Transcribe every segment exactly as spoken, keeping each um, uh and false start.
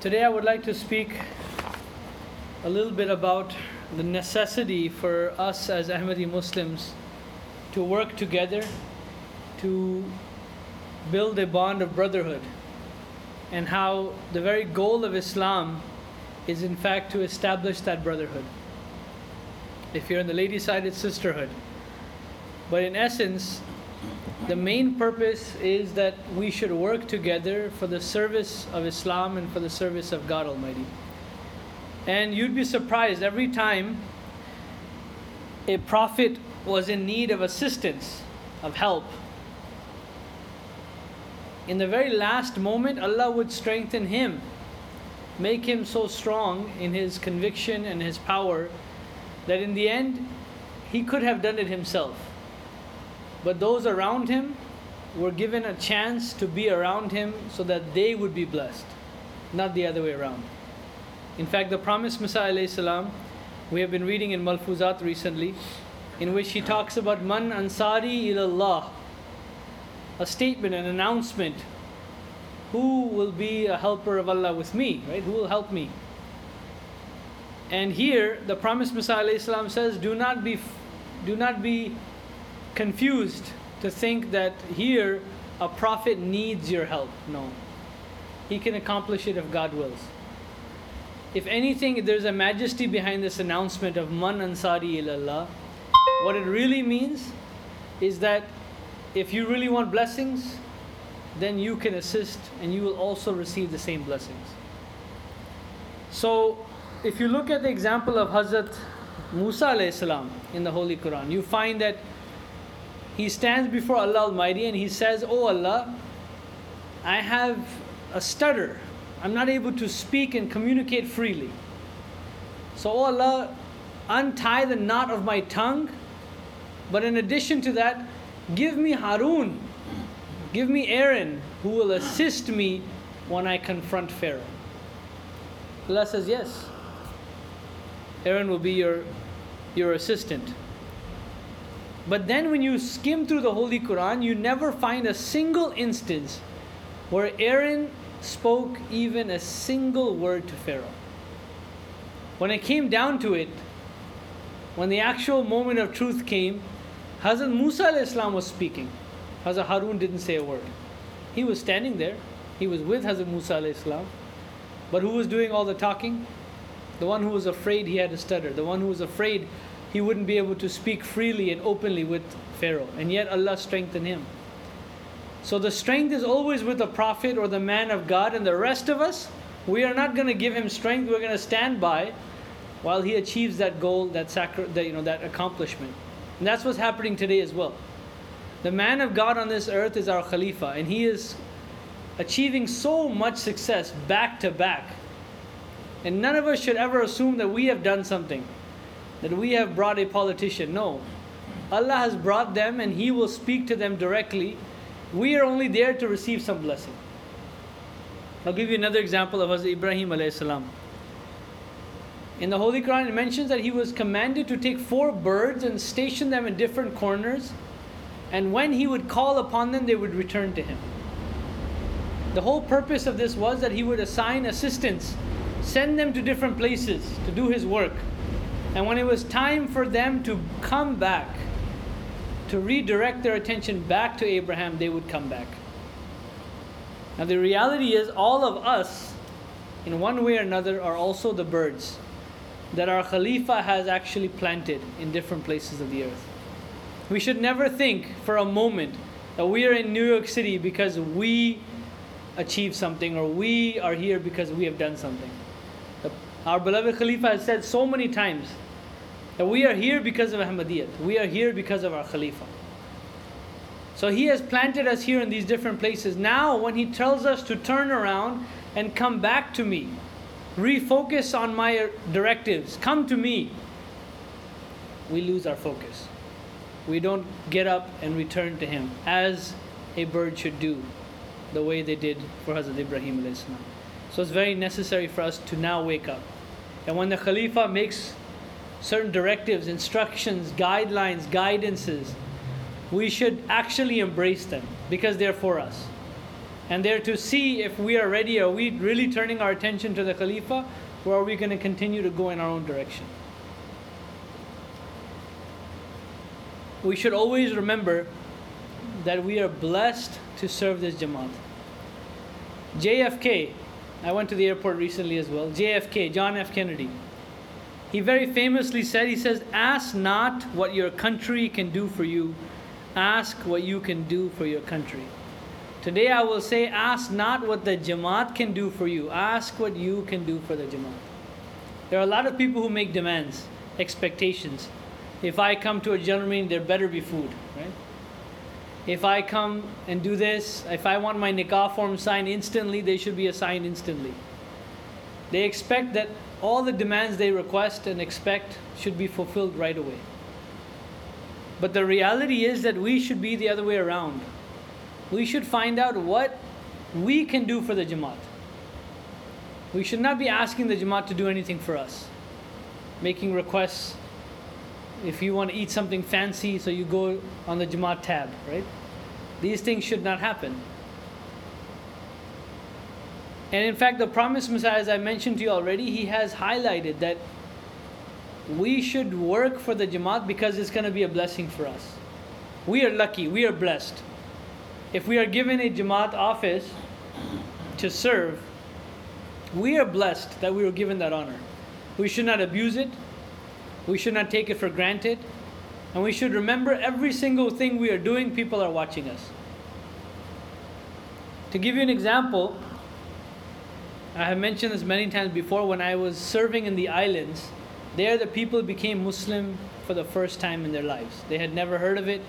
Today I would like to speak a little bit about the necessity for us as Ahmadi Muslims to work together to build a bond of brotherhood, and how the very goal of Islam is in fact to establish that brotherhood. If you're on the lady side, it's sisterhood. But in essence, the main purpose is that we should work together for the service of Islam and for the service of God Almighty. And you'd be surprised, every time a prophet was in need of assistance, of help, in the very last moment, Allah would strengthen him, make him so strong in his conviction and his power that in the end, he could have done it himself. But those around him were given a chance to be around him so that they would be blessed, not the other way around. In fact, the promised Messiah alayhi salam, we have been reading in Malfuzat recently, in which he talks about Man Ansari ilallah, a statement, an announcement. Who will be a helper of Allah with me, right? Who will help me? And here, the promised Messiah alayhi salam says, do not be, do not be confused to think that here a prophet needs your help. No. He can accomplish it if God wills. If anything, there's a majesty behind this announcement of Man Ansari ilallah. What it really means is that if you really want blessings, then you can assist and you will also receive the same blessings. So, if you look at the example of Hazrat Musa alayhi salam in the Holy Quran, you find that he stands before Allah Almighty and he says, "Oh Allah, I have a stutter. I'm not able to speak and communicate freely. So, oh Allah, untie the knot of my tongue. But in addition to that, give me Harun, give me Aaron, who will assist me when I confront Pharaoh." Allah says, yes, Aaron will be your, your assistant. But then when you skim through the Holy Quran, you never find a single instance where Aaron spoke even a single word to Pharaoh. When it came down to it, when the actual moment of truth came, Hazrat Musa alayhi salam was speaking. Hazrat Harun didn't say a word. He was standing there. He was with Hazrat Musa alayhi salam. But who was doing all the talking? The one who was afraid he had a stutter. The one who was afraid he wouldn't be able to speak freely and openly with Pharaoh. And yet Allah strengthened him. So the strength is always with the prophet or the man of God. And the rest of us, we are not going to give him strength. We're going to stand by while he achieves that goal, that, sacri- that, you know, that accomplishment. And that's what's happening today as well. The man of God on this earth is our Khalifa, and he is achieving so much success back to back. And none of us should ever assume that we have done something, that we have brought a politician. No. Allah has brought them and he will speak to them directly. We are only there to receive some blessing. I'll give you another example of Hazrat Ibrahim alayhi salam. In the Holy Quran, it mentions that he was commanded to take four birds and station them in different corners. And when he would call upon them, they would return to him. The whole purpose of this was that he would assign assistants, send them to different places to do his work. And when it was time for them to come back, to redirect their attention back to Abraham, they would come back. Now the reality is, all of us, in one way or another, are also the birds that our Khalifa has actually planted in different places of the earth. We should never think for a moment that we are in New York City because we achieved something, or we are here because we have done something. The, our beloved Khalifa has said so many times that we are here because of Ahmadiyyat. We are here because of our Khalifa. So he has planted us here in these different places. Now when he tells us to turn around and come back to me, refocus on my directives, come to me, we lose our focus. We don't get up and return to him as a bird should do, the way they did for Hazrat Ibrahim alayhi salam. So it's very necessary for us to now wake up. And when the Khalifa makes certain directives, instructions, guidelines, guidances, we should actually embrace them because they're for us. And they're to see if we are ready. Are we really turning our attention to the Khalifa, or are we going to continue to go in our own direction? We should always remember that we are blessed to serve this Jamaat. J F K, I went to the airport recently as well. J F K, John F. Kennedy. He very famously said, he says, ask not what your country can do for you. Ask what you can do for your country. Today I will say, ask not what the Jamaat can do for you. Ask what you can do for the Jamaat. There are a lot of people who make demands, expectations. If I come to a general meeting, there better be food, right? If I come and do this, if I want my nikah form signed instantly, they should be assigned instantly. They expect that all the demands they request and expect should be fulfilled right away. But the reality is that we should be the other way around. We should find out what we can do for the Jamaat. We should not be asking the Jamaat to do anything for us, making requests. If you want to eat something fancy, so you go on the Jamaat tab, right? These things should not happen. And in fact, the promised Messiah, as I mentioned to you already, he has highlighted that we should work for the Jamaat because it's going to be a blessing for us. We are lucky, we are blessed. If we are given a Jamaat office to serve, we are blessed that we were given that honor. We should not abuse it. We should not take it for granted. And we should remember every single thing we are doing, people are watching us. To give you an example, I have mentioned this many times before, when I was serving in the islands, there the people became Muslim for the first time in their lives. They had never heard of it.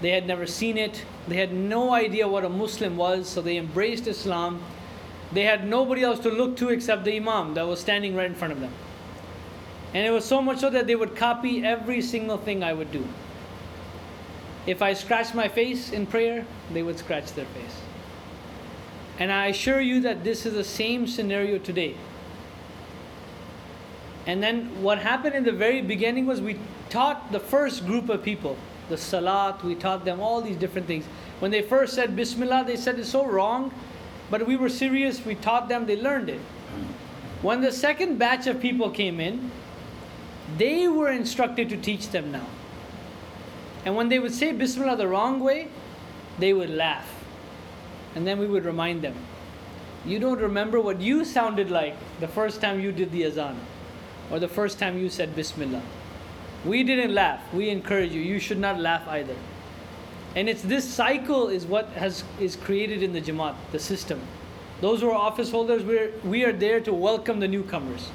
They had never seen it. They had no idea what a Muslim was, so they embraced Islam. They had nobody else to look to except the Imam that was standing right in front of them. And it was so much so that they would copy every single thing I would do. If I scratched my face in prayer, they would scratch their face. And I assure you that this is the same scenario today. And then what happened in the very beginning was we taught the first group of people, the Salat, we taught them all these different things. When they first said Bismillah, they said it's so wrong, but we were serious, we taught them, they learned it. When the second batch of people came in, they were instructed to teach them now. And when they would say Bismillah the wrong way, they would laugh. And then we would remind them, you don't remember what you sounded like the first time you did the azan, or the first time you said Bismillah. We didn't laugh. We encourage you. You should not laugh either. And it's this cycle is what has is created in the Jamaat, the system. Those who are office holders, we're, we are there to welcome the newcomers,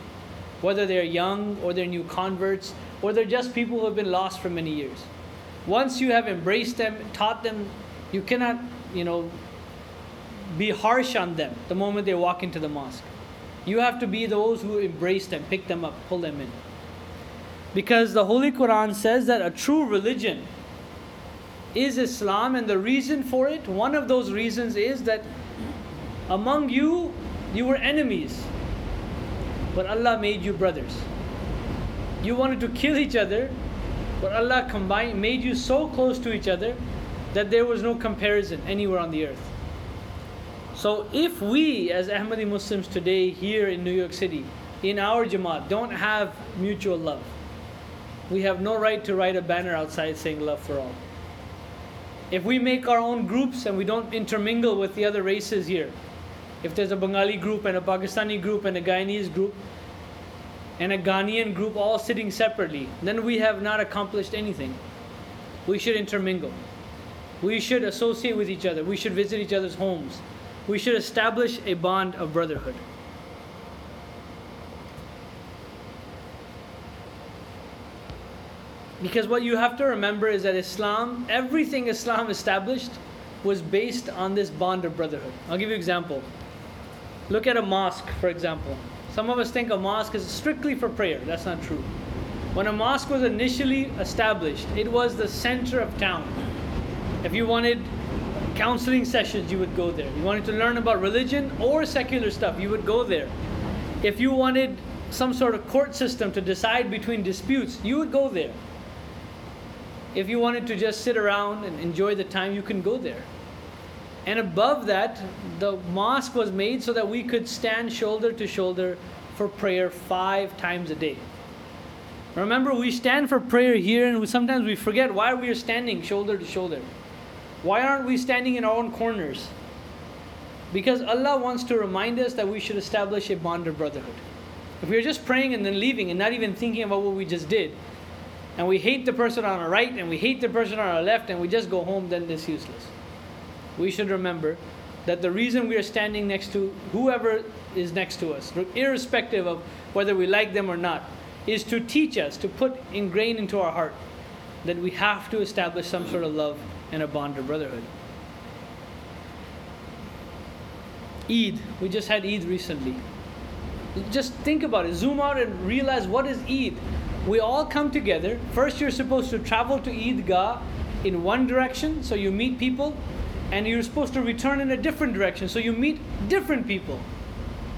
whether they're young or they're new converts or they're just people who have been lost for many years. Once you have embraced them, taught them, you cannot, you know, be harsh on them the moment they walk into the mosque. You have to be those who embrace them, pick them up, pull them in. Because the Holy Quran says that a true religion is Islam, and the reason for it, one of those reasons is that among you, you were enemies, but Allah made you brothers. You wanted to kill each other, but Allah combined, made you so close to each other that there was no comparison anywhere on the earth. So if we as Ahmadi Muslims today here in New York City, in our Jamaat, don't have mutual love, we have no right to write a banner outside saying love for all. If we make our own groups and we don't intermingle with the other races here, if there's a Bengali group and a Pakistani group and a Guyanese group and a Ghanaian group all sitting separately, then we have not accomplished anything. We should intermingle. We should associate with each other. We should visit each other's homes. We should establish a bond of brotherhood. Because what you have to remember is that Islam, everything Islam established was based on this bond of brotherhood. I'll give you an example. Look at a mosque, for example. Some of us think a mosque is strictly for prayer. That's not true. When a mosque was initially established, it was the center of town. If you wanted counseling sessions, you would go there. You wanted to learn about religion or secular stuff, you would go there. If you wanted some sort of court system to decide between disputes, you would go there. If you wanted to just sit around and enjoy the time, you can go there. And above that, the mosque was made so that we could stand shoulder to shoulder for prayer five times a day. Remember, we stand for prayer here, and we, sometimes we forget why we are standing shoulder to shoulder. Why aren't we standing in our own corners? Because Allah wants to remind us that we should establish a bond of brotherhood. If we are just praying and then leaving and not even thinking about what we just did, and we hate the person on our right and we hate the person on our left and we just go home, then it's useless. We should remember that the reason we are standing next to whoever is next to us, irrespective of whether we like them or not, is to teach us, to put ingrained into our heart that we have to establish some sort of love and a bond of brotherhood. Eid. We just had Eid recently. Just think about it. Zoom out and realize, what is Eid? We all come together. First, you're supposed to travel to Eidgah in one direction, so you meet people. And you're supposed to return in a different direction, so you meet different people.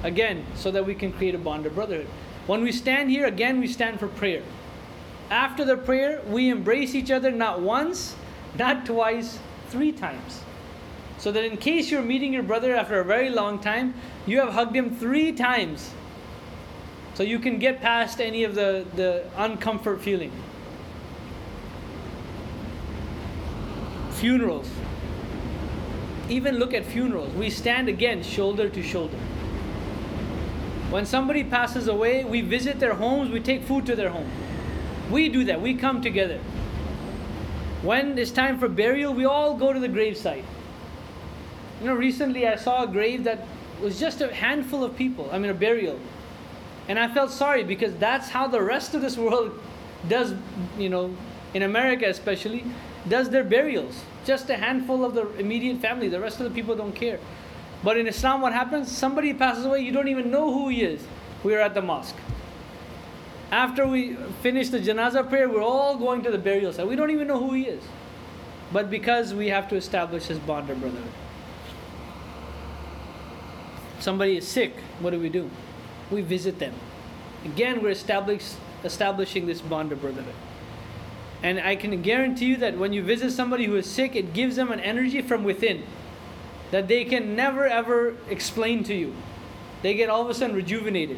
Again, so that we can create a bond of brotherhood. When we stand here, again, we stand for prayer. After the prayer, we embrace each other not once, not twice, three times. So that in case you're meeting your brother after a very long time, you have hugged him three times. So you can get past any of the, the uncomfort feeling. Funerals. Even look at funerals. We stand again shoulder to shoulder. When somebody passes away, we visit their homes, we take food to their home. We do that, we come together. When it's time for burial, we all go to the gravesite. You know, recently I saw a grave that was just a handful of people, I mean a burial. And I felt sorry because that's how the rest of this world does, you know, in America especially, does their burials. Just a handful of the immediate family. The rest of the people don't care. But in Islam, what happens? Somebody passes away, you don't even know who he is. We are at the mosque. After we finish the janazah prayer, we're all going to the burial site. We don't even know who he is. But because we have to establish his bond of brotherhood. Somebody is sick, what do we do? We visit them. Again, we're establish, establishing this bond of brotherhood. And I can guarantee you that when you visit somebody who is sick, it gives them an energy from within that they can never ever explain to you. They get all of a sudden rejuvenated.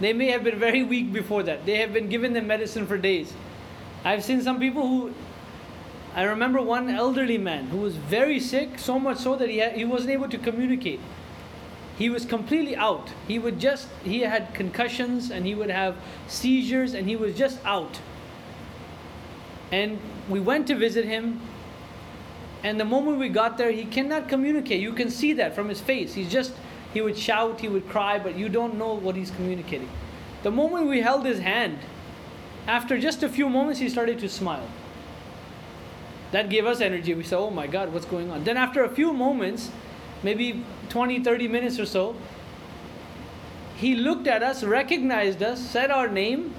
They may have been very weak before that. They have been given the medicine for days. I've seen some people who, I remember one elderly man who was very sick, so much so that he, had, he wasn't able to communicate. He was completely out. He would just, he had concussions and he would have seizures and he was just out. And we went to visit him, and the moment we got there, he cannot communicate. You can see that from his face. He's just, he would shout, he would cry, but you don't know what he's communicating. The moment we held his hand, after just a few moments, he started to smile. That gave us energy. We said, oh my God, what's going on? Then after a few moments, maybe twenty, thirty minutes or so, he looked at us, recognized us, said our name,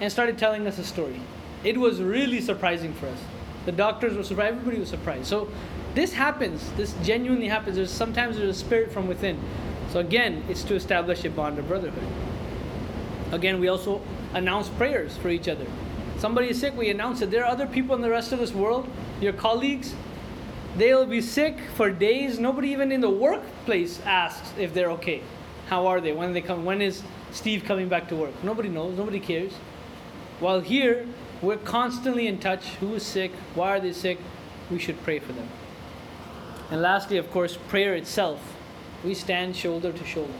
and started telling us a story. It was really surprising for us. The doctors were surprised. Everybody was surprised. So this happens. This genuinely happens. There's, sometimes there's a spirit from within. So again, it's to establish a bond of brotherhood. Again, we also announce prayers for each other. Somebody is sick, we announce it. There are other people in the rest of this world, your colleagues. They'll be sick for days. Nobody even in the workplace asks if they're okay. How are they? When they come? When is Steve coming back to work? Nobody knows. Nobody cares. While here, we're constantly in touch. Who is sick? Why are they sick? We should pray for them. And lastly, of course, prayer itself. We stand shoulder to shoulder.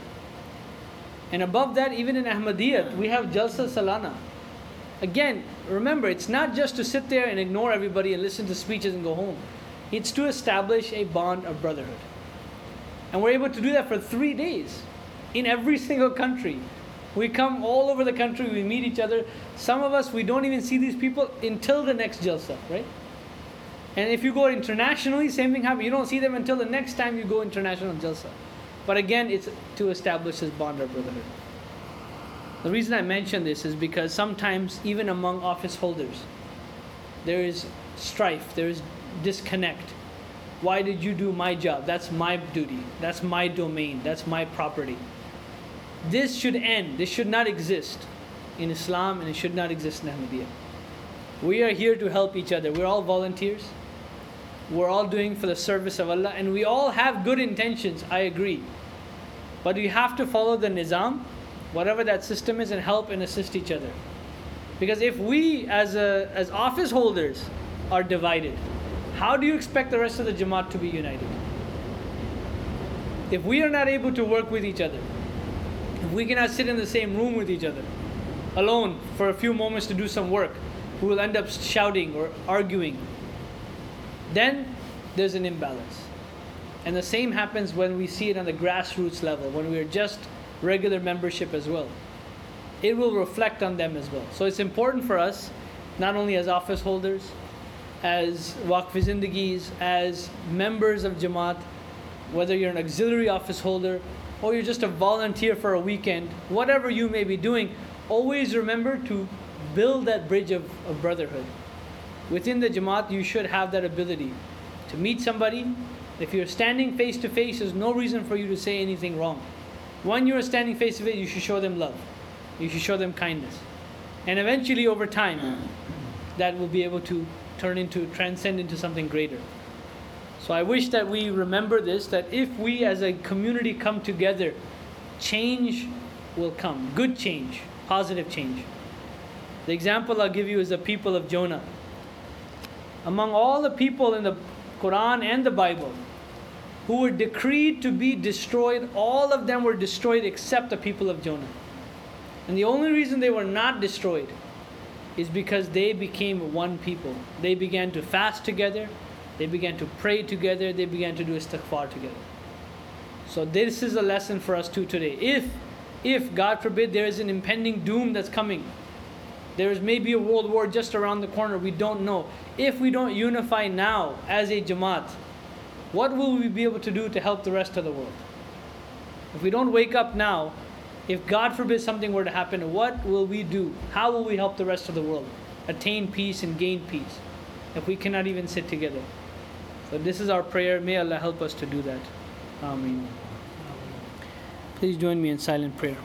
And above that, even in Ahmadiyyat, we have Jalsa Salana. Again, remember, it's not just to sit there and ignore everybody and listen to speeches and go home. It's to establish a bond of brotherhood. And we're able to do that for three days in every single country. We come all over the country, we meet each other. Some of us, we don't even see these people until the next Jalsa, right? And if you go internationally, same thing happens. You don't see them until the next time you go international Jalsa. But again, it's to establish this bond of brotherhood. The reason I mention this is because sometimes, even among office holders, there is strife, there is disconnect. Why did you do my job? That's my duty, that's my domain, that's my property. This should end. This should not exist in Islam, and it should not exist in Ahmadiyya. We are here to help each other. We're all volunteers. we're all doing for the service of Allah, and we all have good intentions, I agree. But we have to follow the nizam, whatever that system is, and help and assist each other. Because if we as a as office holders are divided, how do you expect the rest of the Jamaat to be united? If we are not able to work with each other, if we cannot sit in the same room with each other, alone for a few moments to do some work, we will end up shouting or arguing. Then there's an imbalance. And the same happens when we see it on the grassroots level, when we are just regular membership as well. It will reflect on them as well. So it's important for us, not only as office holders, as waqfizindigis, as members of Jamaat, whether you're an auxiliary office holder or you're just a volunteer for a weekend, whatever you may be doing, always remember to build that bridge of, of brotherhood. Within the Jamaat, you should have that ability to meet somebody. If you're standing face to face, there's no reason for you to say anything wrong. When you're standing face to face, you should show them love. You should show them kindness. And eventually, over time, that will be able to turn into, transcend into something greater. So I wish that we remember this, that if we as a community come together, change will come. Good change, positive change. The example I'll give you is the people of Jonah. Among all the people in the Quran and the Bible who were decreed to be destroyed, all of them were destroyed except the people of Jonah. And the only reason they were not destroyed is because they became one people. They began to fast together. They began to pray together. They began to do istighfar together. So this is a lesson for us too today. If, if God forbid, there is an impending doom that's coming, there is maybe a world war just around the corner, we don't know. If we don't unify now as a Jamaat, what will we be able to do to help the rest of the world? If we don't wake up now, if God forbid something were to happen, what will we do? How will we help the rest of the world attain peace and gain peace if we cannot even sit together? So this is our prayer. May Allah help us to do that. Ameen. Please join me in silent prayer.